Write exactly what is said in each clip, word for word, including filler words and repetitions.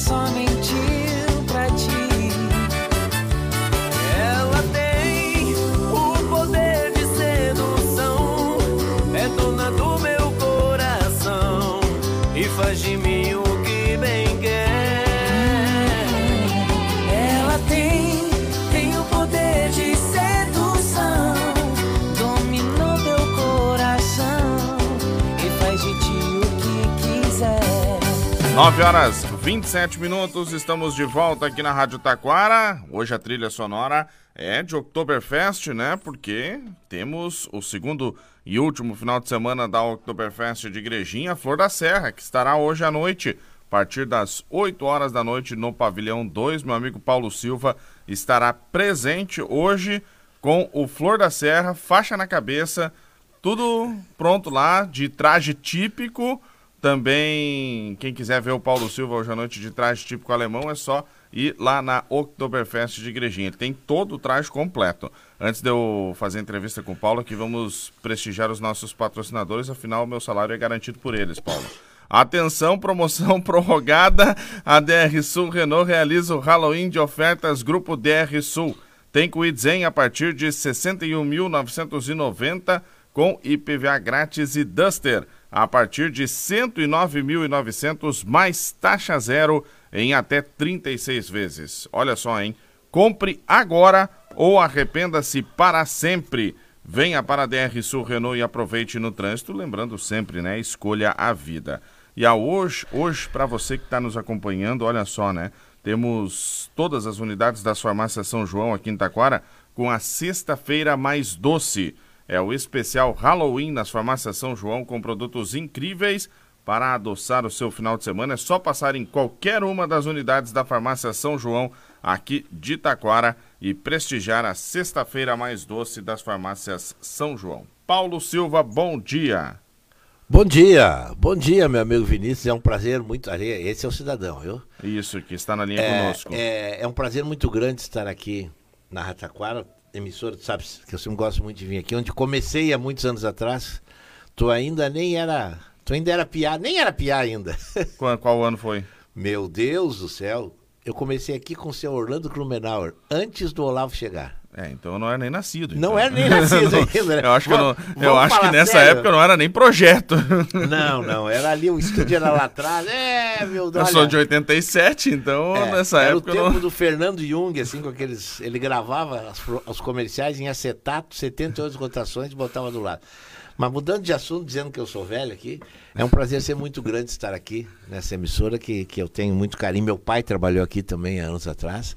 só mentiu pra ti. Ela tem o poder de sedução, é dona do meu coração e faz de mim o que bem quer. Ela tem, tem o poder de sedução, dominou teu coração e faz de ti o que quiser. nove horas e vinte e sete minutos, estamos de volta aqui na Rádio Taquara. Hoje a trilha sonora é de Oktoberfest, né? Porque temos o segundo e último final de semana da Oktoberfest de Igrejinha, Flor da Serra, que estará hoje à noite, a partir das oito horas da noite, no Pavilhão dois. Meu amigo Paulo Silva estará presente hoje com o Flor da Serra, faixa na cabeça, tudo pronto lá, de traje típico. Também, quem quiser ver o Paulo Silva hoje à noite de traje típico alemão, é só ir lá na Oktoberfest de Igrejinha. Ele tem todo o traje completo. Antes de eu fazer a entrevista com o Paulo, aqui vamos prestigiar os nossos patrocinadores, afinal, meu salário é garantido por eles, Paulo. Atenção, promoção prorrogada. A D R Sul Renault realiza o Halloween de ofertas Grupo D R Sul. Tem Quizen a partir de sessenta e um mil novecentos e noventa, com I P V A grátis e Duster a partir de cento e nove mil e novecentos, mais taxa zero em até trinta e seis vezes. Olha só, hein? Compre agora ou arrependa-se para sempre. Venha para a D R Sul Renault e aproveite no trânsito, lembrando sempre, né? Escolha a vida. E a hoje, hoje para você que está nos acompanhando, olha só, né? Temos todas as unidades da Farmácia São João aqui em Taquara com a sexta-feira mais doce. É o especial Halloween nas Farmácias São João, com produtos incríveis para adoçar o seu final de semana. É só passar em qualquer uma das unidades da Farmácia São João aqui de Taquara e prestigiar a sexta-feira mais doce das Farmácias São João. Paulo Silva, bom dia. Bom dia, bom dia, meu amigo Vinícius, é um prazer muito, esse é o cidadão, viu? Isso, que está na linha é, conosco. É, é um prazer muito grande estar aqui na Rádio Taquara, emissora, tu sabes que eu sempre gosto muito de vir aqui, onde comecei há muitos anos atrás. Tu ainda nem era, tu ainda era piá, nem era piá ainda. Qual, qual ano foi? Meu Deus do céu, eu comecei aqui com o seu Orlando Krumenauer, antes do Olavo chegar. É, então eu não era nem nascido. Então. Não era nem nascido ainda, né? Eu acho que, vamos, eu não, eu acho que nessa sério. época eu não era nem projeto. Não, não, era ali, o estúdio era lá atrás. É, meu Deus. Eu sou de oitenta e sete, então é, nessa era época... Era o tempo não... do Fernando Jung, assim, com aqueles... Ele gravava as, os comerciais em acetato, setenta e oito rotações e botava do lado. Mas mudando de assunto, dizendo que eu sou velho aqui, é um prazer ser muito grande estar aqui nessa emissora que, que eu tenho muito carinho. Meu pai trabalhou aqui também há anos atrás.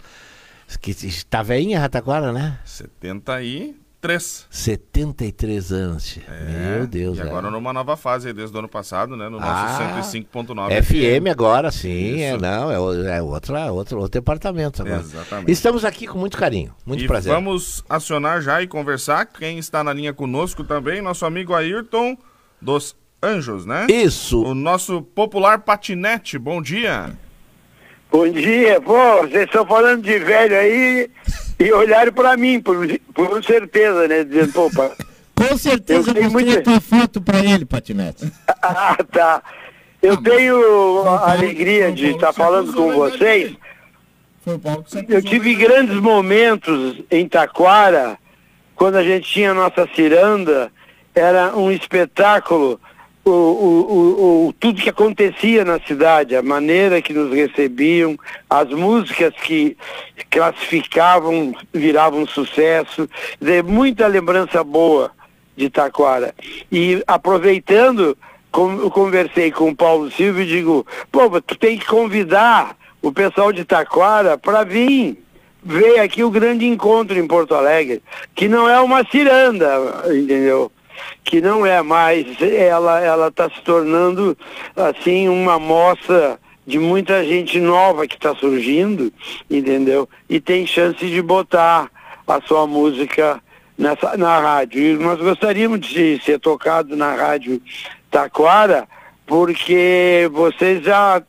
Que está velhinha a Rataquara, né? setenta e três. setenta e três anos. É, meu Deus. E agora é. numa nova fase aí desde o ano passado, né? No nosso ah, cento e cinco ponto nove. F M agora, sim. É, não, é, é outra, outra, outro departamento agora. É, exatamente. Estamos aqui com muito carinho, muito e prazer. Vamos acionar já e conversar. Quem está na linha conosco também, nosso amigo Ayrton dos Anjos, né? Isso. O nosso popular Patinete. Bom dia. Bom dia, pô, vocês estão falando de velho aí e olharam pra mim, por, por certeza, né, dizendo, pô, pá. Com certeza eu mostrei a tua foto pra ele, Patinete. Ah, tá. Eu tenho a alegria de estar falando com vocês. Eu tive grandes momentos em Taquara, quando a gente tinha a nossa ciranda, era um espetáculo. O, o, o, o, tudo que acontecia na cidade, a maneira que nos recebiam, as músicas que classificavam, viravam sucesso, muita lembrança boa de Taquara. E aproveitando, com, conversei com o Paulo Silva e digo, pô, tu tem que convidar o pessoal de Taquara para vir ver aqui o grande encontro em Porto Alegre, que não é uma ciranda, entendeu? Que não é mais, ela ela está se tornando assim uma amostra de muita gente nova que está surgindo, entendeu? E tem chance de botar a sua música nessa, na rádio. E nós gostaríamos de ser tocado na Rádio Taquara, porque vocês já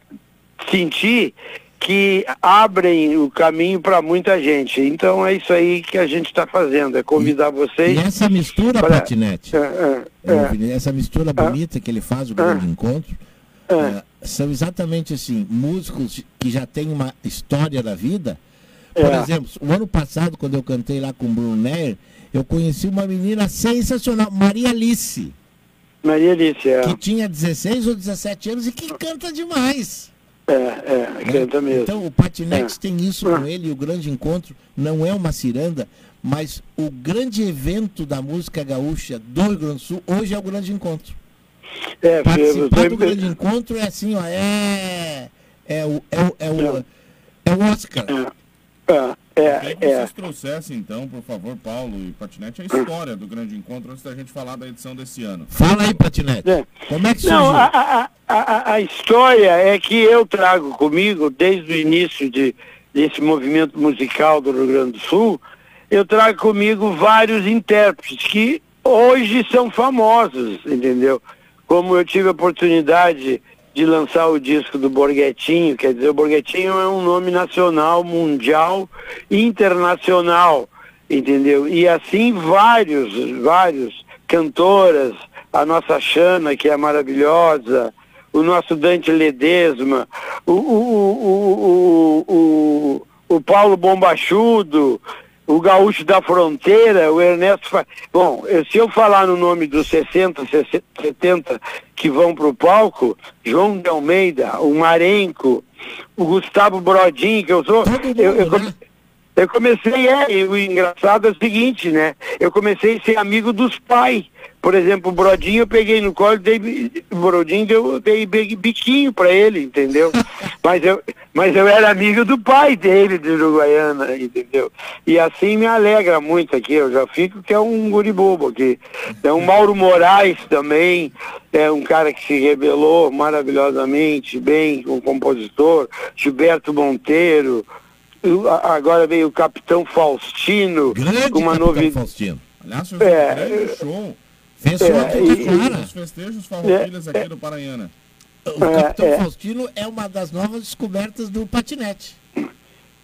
senti que abrem o caminho para muita gente. Então é isso aí que a gente está fazendo, é convidar e, vocês... E essa mistura, pra... Patinete, é, é, é, essa mistura é, bonita é, que ele faz, o é, grande encontro, é, são exatamente assim, músicos que já têm uma história da vida. Por é. exemplo, o ano passado, quando eu cantei lá com o Bruno Ney, eu conheci uma menina sensacional, Maria Alice. Maria Alice, é. Que tinha dezesseis ou dezessete anos e que canta demais. É, é, canta mesmo. Então o Patinete é. tem isso com ele, e o Grande Encontro não é uma ciranda, mas o grande evento da música gaúcha do Rio Grande do Sul hoje é o Grande Encontro. É, Participar eu... do Grande Encontro é assim, ó, é, é, o, é, o, é, o, é o Oscar. É. Ah, é, que vocês é. trouxessem então, por favor, Paulo e Patinete, a história do Grande Encontro antes da gente falar da edição desse ano. Fala aí, Patinete. É. Como é que surgiu? Não, a, a, a história é que eu trago comigo, desde o início de, desse movimento musical do Rio Grande do Sul, eu trago comigo vários intérpretes que hoje são famosos, entendeu? Como eu tive a oportunidade de lançar o disco do Borguetinho, quer dizer, o Borguetinho é um nome nacional, mundial, internacional, entendeu? E assim vários, vários cantoras, a nossa Xana, que é maravilhosa, o nosso Dante Ledesma, o, o, o, o, o, o Paulo Bombachudo, o Gaúcho da Fronteira, o Ernesto... Fa... Bom, se eu falar no nome dos sessenta, setenta que vão para o palco, João de Almeida, o Marenco, o Gustavo Brodinho, que eu sou... Eu, eu, come... eu comecei, é, e o engraçado é o seguinte, né? Eu comecei a ser amigo dos pais. Por exemplo, o Brodinho eu peguei no colo, dei, o Brodinho eu dei biquinho para ele, entendeu? Mas eu, mas eu era amigo do pai dele, de Uruguaiana, entendeu? E assim me alegra muito aqui, eu já fico que é um guribobo aqui. É um Mauro Moraes também, é um cara que se rebelou maravilhosamente bem, um compositor, Gilberto Monteiro, agora veio o Capitão Faustino, grande com uma novidade. Aliás, foi um é, grande show. Fez é, é, os festejos farroupilhas é, aqui é, do Paraiana. O é, Capitão é, Faustino é uma das novas descobertas do Patinete.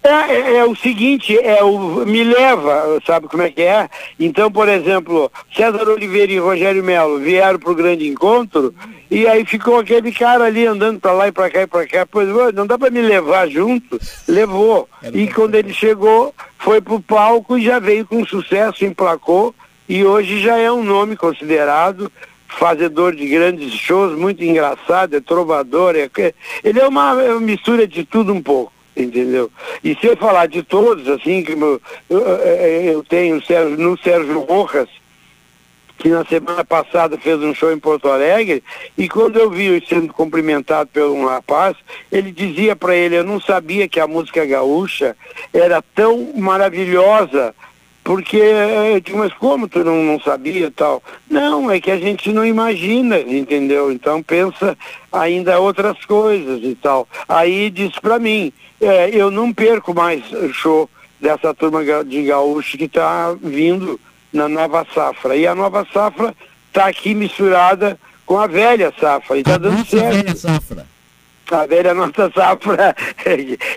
É, é, é o seguinte, é o me leva, sabe como é que é? Então, por exemplo, César Oliveira e Rogério Melo vieram para o Grande Encontro e aí ficou aquele cara ali andando para lá e para cá e para cá. Pois, não dá para me levar junto? Levou. E quando ele chegou, foi pro palco e já veio com sucesso, emplacou. E hoje já é um nome considerado, fazedor de grandes shows, muito engraçado, é trovador, é... ele é uma, é uma mistura de tudo um pouco, entendeu? E se eu falar de todos, assim, que eu, eu tenho Sérgio, no Sérgio Rojas, que na semana passada fez um show em Porto Alegre, e quando eu vi sendo cumprimentado por um rapaz, ele dizia para ele, eu não sabia que a música gaúcha era tão maravilhosa, porque eu digo, mas como tu não, não sabia e tal? Não, é que a gente não imagina, entendeu? Então pensa ainda outras coisas e tal. Aí diz pra mim, é, eu não perco mais o show dessa turma de gaúcho que tá vindo na nova safra. E a nova safra tá aqui misturada com a velha safra. E tá dando certo. A velha safra. A velha nossa safra,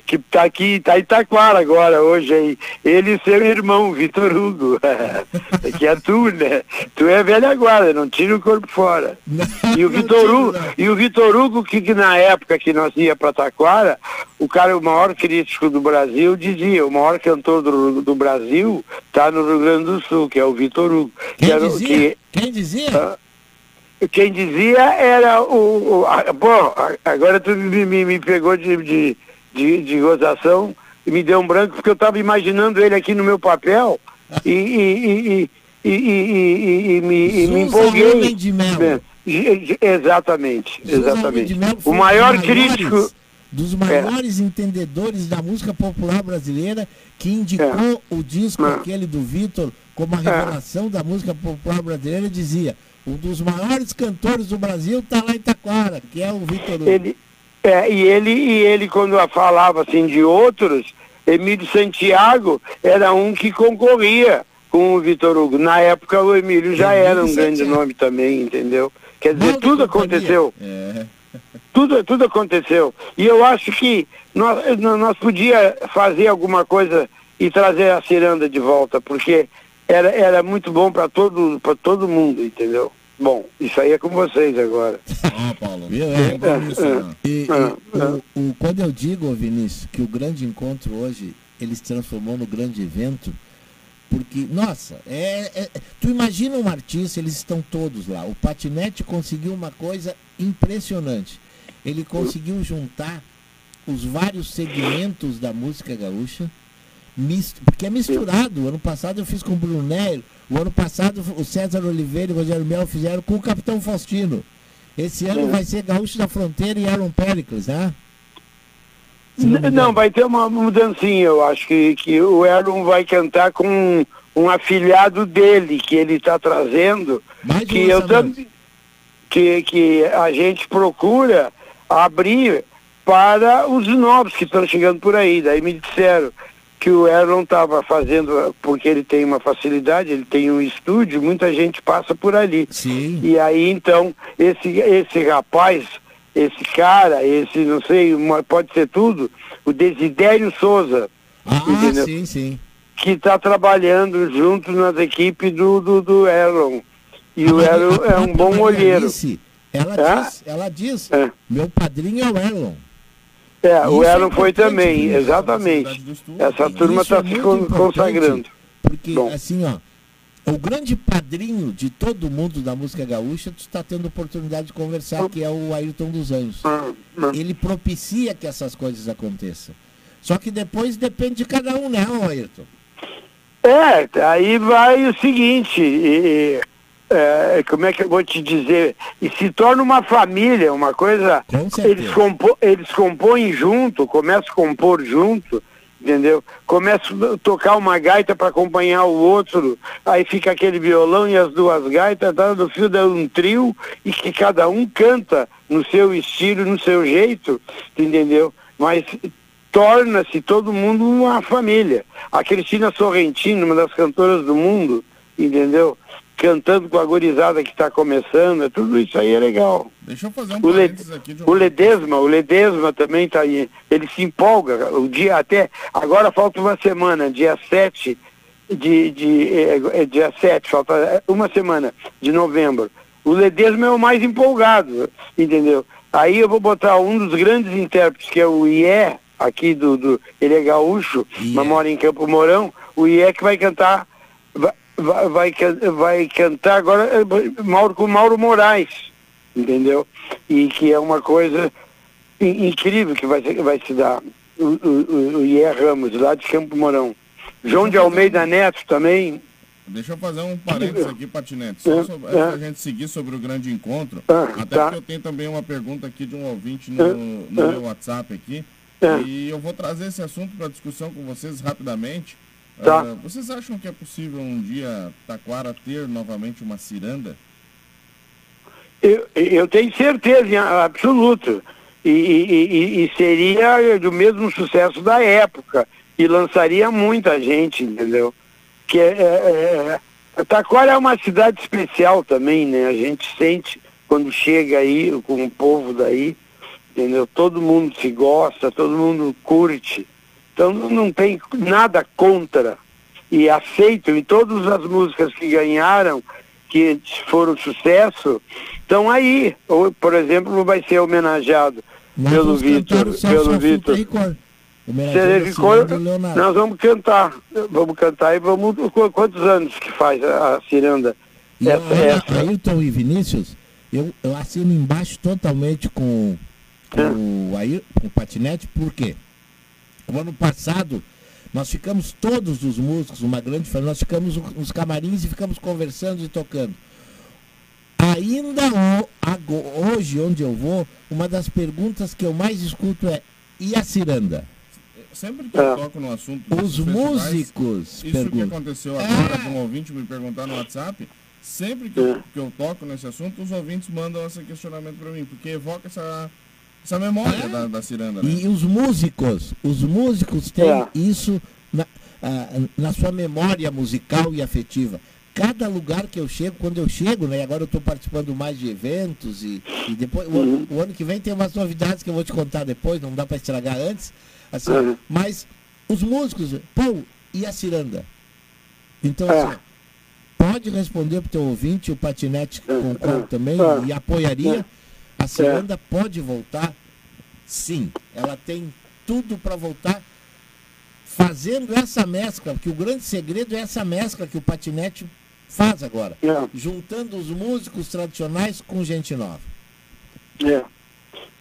que está aqui, está em Taquara agora, hoje aí. Ele e seu irmão, Vitor Hugo, que é tu, né? Tu é velha guarda, não tira o corpo fora. Não, e o Vitor Hugo, e o Vitor Hugo que, que na época que nós ia para Taquara, o cara, o maior crítico do Brasil, dizia, o maior cantor do, do Brasil está no Rio Grande do Sul, que é o Vitor Hugo. Quem que era, dizia? Que, Quem dizia? Ah, quem dizia era o... o a, bom, agora tu me, me, me pegou de, de, de, de gozação e me deu um branco, porque eu estava imaginando ele aqui no meu papel e, e, e, e, e, e, e, me, e me empolguei. Lama de Melo. Exatamente, exatamente. De Melo o maior dos crítico... Maiores, dos maiores é. entendedores da música popular brasileira, que indicou é. o disco é. aquele do Vitor como a revelação é. da música popular brasileira, dizia... Um dos maiores cantores do Brasil está lá em Taquara, que é o Vitor Hugo. Ele, é, e, ele, e ele, quando falava assim de outros, Emílio Santiago era um que concorria com o Vitor Hugo. Na época o Emílio já Emílio era um Santiago. grande nome também, entendeu? Quer dizer, Mal tudo aconteceu. É. Tudo, tudo aconteceu. E eu acho que nós, nós podíamos fazer alguma coisa e trazer a ciranda de volta, porque... Era, era muito bom para todo, para todo mundo, entendeu? Bom, isso aí é com vocês agora. Ah, Paulo. Eu, é, é, e, é, e, é. O, o, quando eu digo, Vinícius, que o grande encontro hoje, ele se transformou no grande evento, porque, nossa, é, é, tu imagina um artista, eles estão todos lá. O Patinete conseguiu uma coisa impressionante. Ele conseguiu juntar os vários segmentos da música gaúcha, misto, porque é misturado. O ano passado eu fiz com o Bruno Ney, o ano passado o César Oliveira e o Rogério Melo fizeram com o Capitão Faustino. Esse ano vai ser Gaúcho da Fronteira e Aaron Pericles, né? Não, não, vai ter uma mudancinha, eu acho que, que o Aaron vai cantar com um, um afilhado dele, que ele está trazendo, mais que, eu também, que, que a gente procura abrir para os novos que estão chegando por aí. Daí me disseram que o Aaron estava fazendo, porque ele tem uma facilidade, ele tem um estúdio, muita gente passa por ali. Sim. E aí então, esse, esse rapaz... esse cara, esse, não sei, uma, pode ser tudo, o Desidério Souza. Ah, entendeu? Sim, sim. Que está trabalhando junto nas equipes do, do, do Aaron. E a o Aaron é um bom olheiro. Alice, ela, ah? diz, ela diz, é. meu padrinho é o Aaron. É, isso, o Aaron é foi também, isso, exatamente. Essa turma está se consagrando. Porque, bom, assim, ó, o grande padrinho de todo mundo da música gaúcha, tu está tendo oportunidade de conversar, que é o Ayrton dos Anjos. Ele propicia que essas coisas aconteçam. Só que depois depende de cada um, né, Ayrton? É, aí vai o seguinte, e, é, como é que eu vou te dizer? E se torna uma família, uma coisa... Eles, compo, eles compõem junto, começam a compor junto... Entendeu? Começa a tocar uma gaita para acompanhar o outro, aí fica aquele violão e as duas gaitas, tá? No fio dá um trio e que cada um canta no seu estilo, no seu jeito, entendeu? Mas torna-se todo mundo uma família. A Cristina Sorrentino, uma das cantoras do mundo, entendeu? Cantando com a gurizada que está começando, tudo isso aí é legal. Deixa eu fazer um parênteses aqui. De um... O Ledesma, o Ledesma também está aí, ele se empolga, o dia até, agora falta uma semana, dia sete, de, de, é, é dia sete, falta uma semana de novembro. O Ledesma é o mais empolgado, entendeu? Aí eu vou botar um dos grandes intérpretes, que é o Ié, aqui do, do ele é gaúcho, yeah, mas mora em Campo Mourão, o Ié que vai cantar... Vai, vai, vai cantar agora Mauro, com Mauro Moraes, entendeu? E que é uma coisa in, incrível que vai, vai se dar. O, o, o Ié Ramos, lá de Campo Mourão. João de Almeida Neto também. Deixa eu fazer um parênteses aqui, Patinete. Só sobre, antes da gente seguir sobre o grande encontro, até porque eu tenho também uma pergunta aqui de um ouvinte no, no meu WhatsApp aqui. E eu vou trazer esse assunto para discussão com vocês rapidamente. Tá. Uh, vocês acham que é possível um dia Taquara ter novamente uma ciranda? Eu, eu tenho certeza absoluta. E, e, e seria do mesmo sucesso da época. E lançaria muita gente, entendeu? Que é, é, Taquara é uma cidade especial também, né? A gente sente quando chega aí com o povo daí, entendeu? Todo mundo se gosta, todo mundo curte. Então não tem nada contra e aceitam, e todas as músicas que ganharam, que foram sucesso, estão aí. Ou, por exemplo, vai ser homenageado nós pelo Vitor. Pelo Vitor. Nós vamos cantar. Vamos cantar e vamos. Quantos anos que faz a ciranda? Essa, Ayrton e Vinícius, eu, eu assino embaixo totalmente com, com, é. o, Ayr, com o Patinete, por quê? O ano passado, nós ficamos todos os músicos, uma grande família, nós ficamos nos camarins e ficamos conversando e tocando. Ainda hoje, onde eu vou, uma das perguntas que eu mais escuto é, e a ciranda? Sempre que eu toco no assunto... Os músicos perguntam. Isso que aconteceu agora com um ouvinte me perguntar no WhatsApp, sempre que eu, que eu toco nesse assunto, os ouvintes mandam esse questionamento para mim, porque evoca essa... essa memória é. da, da ciranda, né? E os músicos, os músicos têm é. isso na, uh, na sua memória musical e afetiva. Cada lugar que eu chego, quando eu chego, né? Agora eu estou participando mais de eventos e, e depois, uhum. o, o ano que vem tem umas novidades que eu vou te contar depois, não dá para estragar antes. Assim, uhum. Mas os músicos, pô, e a ciranda? Então, é. assim, pode responder para o teu ouvinte, o Patinete concorda também e apoiaria. A Ciranda pode voltar? Sim, ela tem tudo para voltar, fazendo essa mescla, porque o grande segredo é essa mescla que o Patinete faz agora, é. juntando os músicos tradicionais com gente nova. É.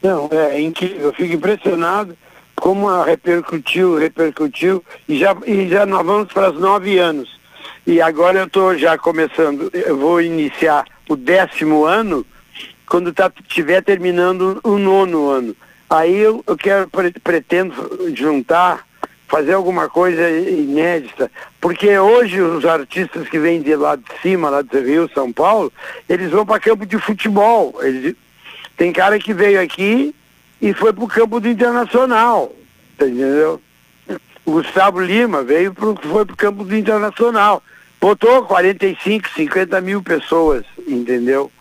Não, é incrível, eu fico impressionado como a repercutiu, repercutiu, e já, e já nós vamos para os nove anos. E agora eu estou já começando, eu vou iniciar o décimo ano, quando tá, tiver terminando o nono ano. Aí eu, eu quero, pretendo juntar, fazer alguma coisa inédita, porque hoje os artistas que vêm de lá de cima, lá do Rio, São Paulo, eles vão para campo de futebol. Eles, tem cara que veio aqui e foi para o campo do Internacional, entendeu? O Gustavo Lima veio pro, foi para o campo do Internacional, botou quarenta e cinco, cinquenta mil pessoas, entendeu?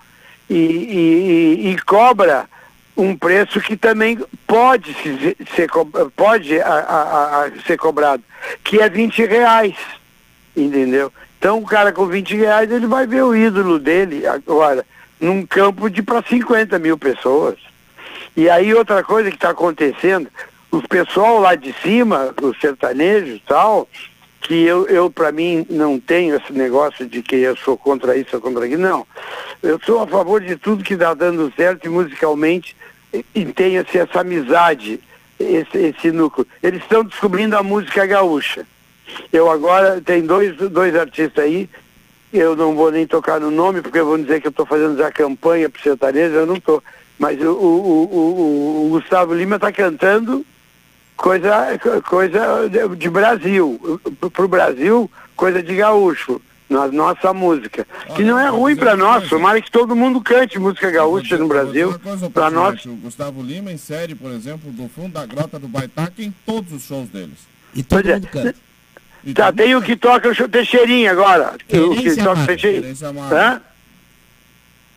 E, e, e, e cobra um preço que também pode se, ser, pode a, a, a ser cobrado, que é vinte reais, entendeu? Então o cara com vinte reais, ele vai ver o ídolo dele agora, num campo de para cinquenta mil pessoas. E aí outra coisa que está acontecendo, o pessoal lá de cima, os sertanejos e tal, que eu, eu para mim, não tenho esse negócio de que eu sou contra isso ou contra aquilo, não. Eu sou a favor de tudo que está dando certo e musicalmente, e tenha assim, essa amizade, esse, esse núcleo. Eles estão descobrindo a música gaúcha. Eu agora, tem dois, dois artistas aí, eu não vou nem tocar no nome, porque vão dizer que eu estou fazendo já campanha para o sertanejo, eu não estou. Mas o, o, o, o Gustavo Lima está cantando coisa, coisa de, de Brasil, para o Brasil, coisa de gaúcho, na nossa música, ah, que não é ruim para nós, tomara que todo mundo cante música gaúcha no Brasil, para nós. O Gustavo Lima insere, por exemplo, do fundo da grota do Baitaca em todos os shows deles, e todo pois mundo é. canta. E tá, tem o que toca o Teixeirinha agora, o que toca o Teixeirinha.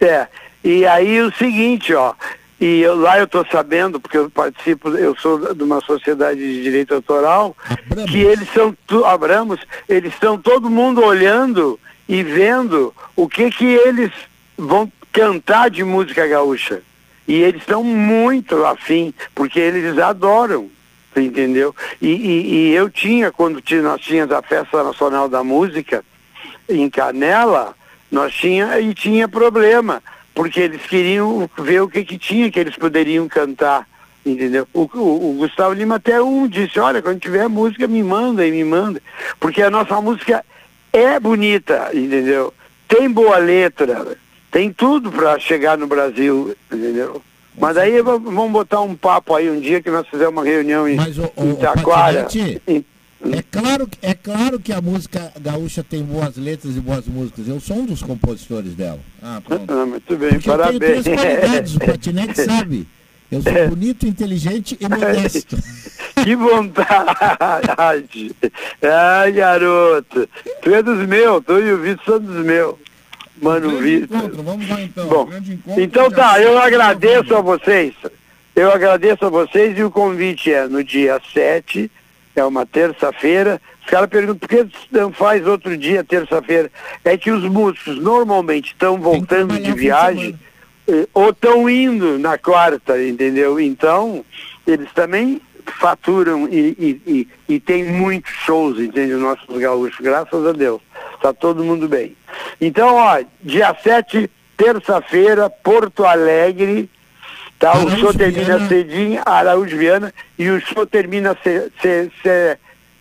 É, e aí o seguinte, ó, e eu, lá eu estou sabendo, porque eu participo, eu sou de uma sociedade de direito autoral, Abramos. que eles são, tu, Abramos, eles estão todo mundo olhando e vendo o que que eles vão cantar de música gaúcha. E eles estão muito afim, porque eles adoram, entendeu? E, e, e eu tinha, quando nós tínhamos a Festa Nacional da Música, em Canela, nós tinha e tinha problema, porque eles queriam ver o que que tinha, que eles poderiam cantar, entendeu? O, o, o Gustavo Lima até um disse, olha, quando tiver música, me manda e me manda, porque a nossa música é bonita, entendeu? Tem boa letra, tem tudo para chegar no Brasil, entendeu? Mas aí vamos botar um papo aí um dia que nós fizemos uma reunião em, Mas o, o, em Taquara. Em... É, claro, é claro que a música gaúcha tem boas letras e boas músicas. Eu sou um dos compositores dela. Ah, pronto. Ah, muito bem, porque parabéns. Eu tenho três qualidades, o Patinete sabe. Eu sou bonito, inteligente e modesto. Que vontade! Ai, garoto! Tu é dos meus, tu e o Vitor são dos meus. Mano Vitor. Vamos lá então. Bom, então tá, eu agradeço a vocês. Eu agradeço a vocês e o convite é no dia sete, é uma terça-feira. Os caras perguntam, por que não faz outro dia, terça-feira? É que os músicos normalmente estão voltando de viagem ou estão indo na quarta, entendeu? Então, eles também faturam e, e, e, e tem muitos shows, entende? Os nossos gaúchos, graças a Deus. Está todo mundo bem. Então, ó, dia sete, terça-feira, Porto Alegre, tá? Araújo, o show termina Viana. cedinho, Araújo Viana, e o show termina ce, ce, ce,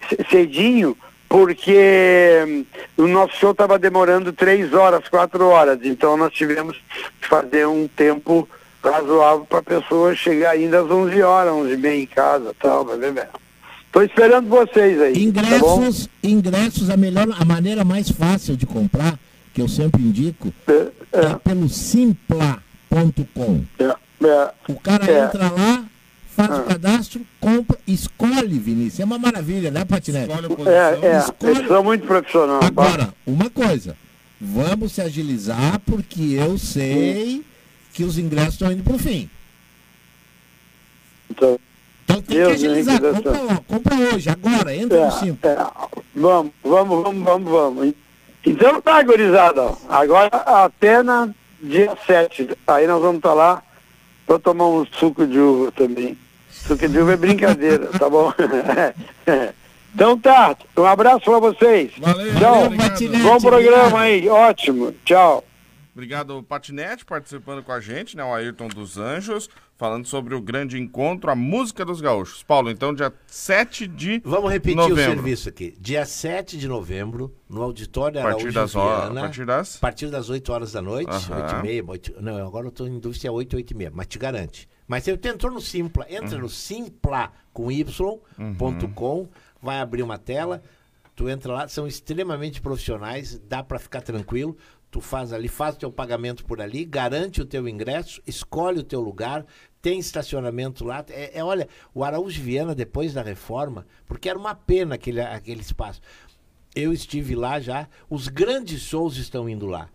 ce, cedinho, porque o nosso show estava demorando três horas, quatro horas, então nós tivemos que fazer um tempo razoável para a pessoa chegar ainda às onze horas, onze e meia em casa, tal, vai ver. Estou esperando vocês aí. Ingressos, tá bom? Ingressos, a melhor, a maneira mais fácil de comprar, que eu sempre indico, é, é. é pelo simpla ponto com. É, é, o cara é. entra lá, faz é. o cadastro, compra, escolhe, Vinícius. É uma maravilha, né, Patinete? Escolhe a posição. É, é. Escolhe. Eles são muito profissionais. Agora, uma coisa, vamos se agilizar, porque eu sei que os ingressos estão indo para o fim. Então, então tem Deus que agilizar, compra, compra hoje, agora, entra é, no cinco. É. Vamos, vamos, vamos, vamos, vamos. Então tá, gurizada, agora apenas dia sete, aí nós vamos estar lá pra tomar um suco de uva também. Suco de uva é brincadeira, tá bom? Então tá, um abraço pra vocês. Valeu, tchau. Valeu, bom programa aí, ótimo, tchau. Obrigado, Patinete, participando com a gente, né? O Ayrton dos Anjos, falando sobre o grande encontro, a música dos gaúchos. Paulo, então, dia sete de novembro. Vamos repetir novembro. o serviço aqui. dia sete de novembro, no auditório Araújo Viana. A partir das? A partir das oito horas da noite, oito e meia. Não, agora eu estou em dúvida se é oito, oito e meia, mas te garante. Mas você entrou no Simpla, entra uhum. no simpla com y ponto com, uhum. vai abrir uma tela, tu entra lá, são extremamente profissionais, dá para ficar tranquilo. Tu faz ali, faz o teu pagamento por ali, garante o teu ingresso, escolhe o teu lugar, tem estacionamento lá. É, é, olha, o Araújo Viana, depois da reforma, porque era uma pena aquele, aquele espaço. Eu estive lá já, os grandes shows estão indo lá.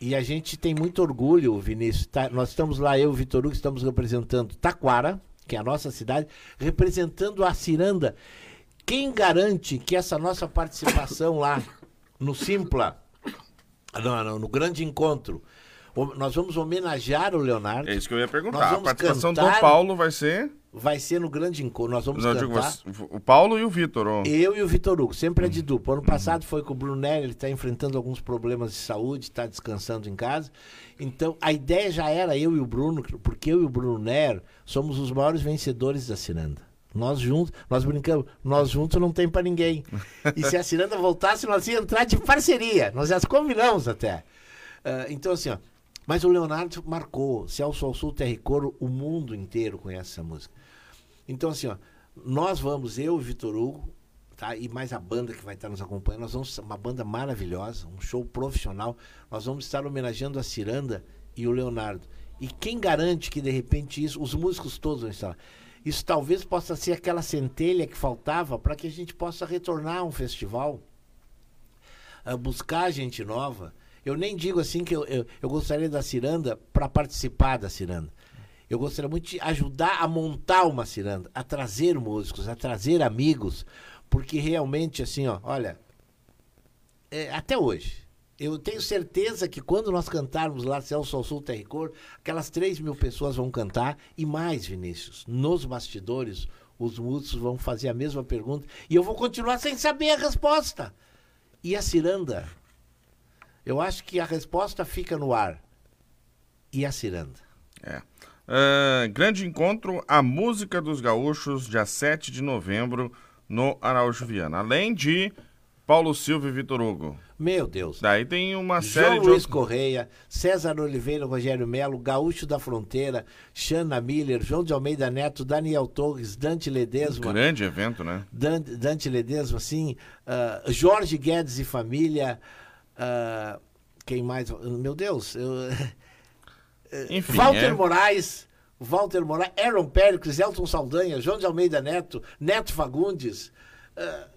E a gente tem muito orgulho, Vinícius. Tá, nós estamos lá, eu e o Vitor Hugo, estamos representando Taquara, que é a nossa cidade, representando a Ciranda. Quem garante que essa nossa participação lá no Simpla... Não, não, no grande encontro. Nós vamos homenagear o Leonardo. É isso que eu ia perguntar. A participação cantar, do Paulo vai ser? Vai ser no grande encontro. Nós vamos não, cantar. Digo, o Paulo e o Vitor. Ou... Eu e o Vitor Hugo. Sempre é de dupla. Ano passado foi com o Bruno Ney. Ele está enfrentando alguns problemas de saúde. Está descansando em casa. Então, a ideia já era eu e o Bruno. Porque eu e o Bruno Ney somos os maiores vencedores da Ciranda. Nós juntos, nós brincamos, nós juntos não tem pra ninguém. E se a Ciranda voltasse, nós ia entrar de parceria. Nós já combinamos até. Uh, então, assim, ó. Mas o Leonardo marcou. Celso ao Sul, Terra e Coro, o mundo inteiro conhece essa música. Então, assim, ó. Nós vamos, eu e o Vitor Hugo, tá? E mais a banda que vai estar nos acompanhando. Nós vamos, uma banda maravilhosa, um show profissional. Nós vamos estar homenageando a Ciranda e o Leonardo. E quem garante que, de repente, isso, os músicos todos vão estar lá. Isso talvez possa ser aquela centelha que faltava para que a gente possa retornar a um festival, a buscar gente nova. Eu nem digo assim que eu, eu, eu gostaria da Ciranda para participar da Ciranda. Eu gostaria muito de ajudar a montar uma Ciranda, a trazer músicos, a trazer amigos, porque realmente, assim, ó, olha, é, até hoje... Eu tenho certeza que quando nós cantarmos lá Celso ao Sul, Terra e Cor, aquelas três mil pessoas vão cantar e mais, Vinícius, nos bastidores os músicos vão fazer a mesma pergunta e eu vou continuar sem saber a resposta. E a Ciranda? Eu acho que a resposta fica no ar. E a Ciranda? É. Uh, grande encontro, a música dos gaúchos, dia sete de novembro no Araújo Viana. Além de Paulo Silva e Vitor Hugo. Meu Deus. Daí tem uma série de... João Luiz Correia, César Oliveira, Rogério Melo, Gaúcho da Fronteira, Xana Miller, João de Almeida Neto, Daniel Torres, Dante Ledesma. Um grande evento, né? Dante, Dante Ledesma, sim. Uh, Jorge Guedes e família. Uh, quem mais? Meu Deus. Eu... Enfim, Walter é... Moraes, Walter Moraes, Aaron Pericles, Elton Saldanha, João de Almeida Neto, Neto Fagundes... Uh,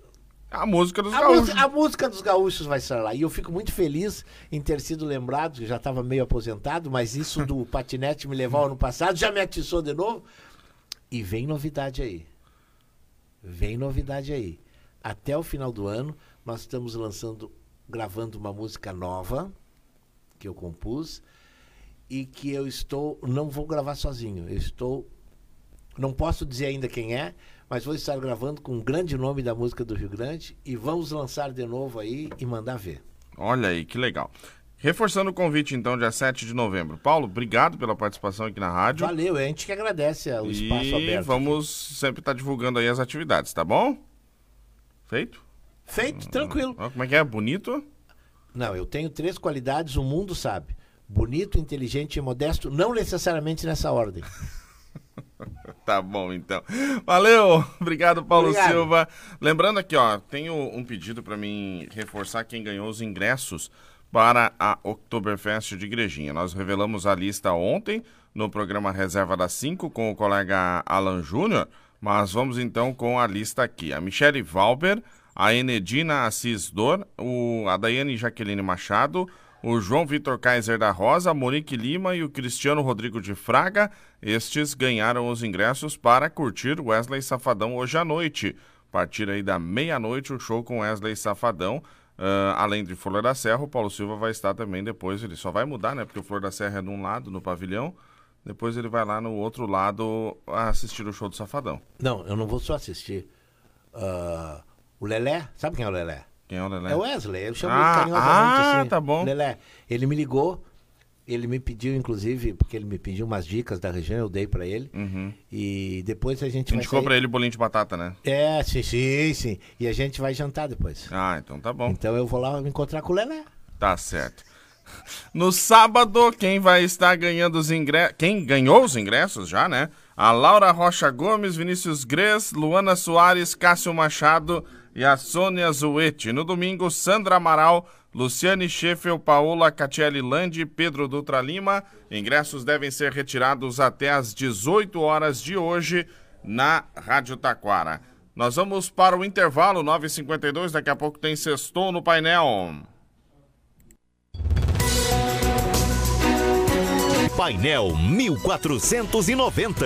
A música dos a gaúchos. Música, a música dos gaúchos vai estar lá. E eu fico muito feliz em ter sido lembrado, que já estava meio aposentado, mas isso do patinete me levou ano passado, já me atiçou de novo. E vem novidade aí. Vem novidade aí. Até o final do ano, nós estamos lançando, gravando uma música nova, que eu compus, e que eu estou, não vou gravar sozinho, eu estou, não posso dizer ainda quem é, mas vou estar gravando com um grande nome da música do Rio Grande e vamos lançar de novo aí e mandar ver. Olha aí, que legal. Reforçando o convite, então, dia sete de novembro. Paulo, obrigado pela participação aqui na rádio. Valeu, a gente que agradece o espaço e aberto. E vamos aqui sempre estar tá divulgando aí as atividades, tá bom? Feito? Feito, hum, tranquilo. Ó, como é que é? Bonito? Não, eu tenho três qualidades, o mundo sabe. Bonito, inteligente e modesto, não necessariamente nessa ordem. Tá bom, então. Valeu, obrigado, Paulo obrigado. Silva. Lembrando aqui, ó, tenho um pedido para mim reforçar quem ganhou os ingressos para a Oktoberfest de Igrejinha. Nós revelamos a lista ontem no programa Reserva das cinco com o colega Alan Júnior, mas vamos então com a lista aqui. A Michele Valber, a Enedina Assis Dor, o, a Daiane Jaqueline Machado, o João Vitor Kaiser da Rosa, Monique Lima e o Cristiano Rodrigo de Fraga. Estes ganharam os ingressos para curtir Wesley Safadão hoje à noite. A partir aí da meia-noite, o show com Wesley Safadão. Uh, além de Flor da Serra, o Paulo Silva vai estar também depois, ele só vai mudar, né? Porque o Flor da Serra é de um lado, no pavilhão, depois ele vai lá no outro lado assistir o show do Safadão. Não, eu não vou só assistir. Uh, o Lelé, sabe quem é o Lelé? Quem é o Lelé? É o Wesley, eu chamo ah, ele carinhosamente ah, assim. Ah, tá bom. Lelé, ele me ligou, ele me pediu, inclusive, porque ele me pediu umas dicas da região, eu dei pra ele. Uhum. E depois a gente vai... Indicou sair... pra ele o bolinho de batata, né? É, sim, sim, sim. E a gente vai jantar depois. Ah, então tá bom. Então eu vou lá me encontrar com o Lelé. Tá certo. No sábado, quem vai estar ganhando os ingressos... Quem ganhou os ingressos já, né? A Laura Rocha Gomes, Vinícius Gres, Luana Soares, Cássio Machado e a Sônia Zuete. No domingo, Sandra Amaral, Luciane Scheffel, Paola Catielli Landi, Pedro Dutra Lima. Ingressos devem ser retirados até às dezoito horas de hoje na Rádio Taquara. Nós vamos para o intervalo, nove e cinquenta e dois, daqui a pouco tem Sextou no Painel. Painel mil quatrocentos e noventa.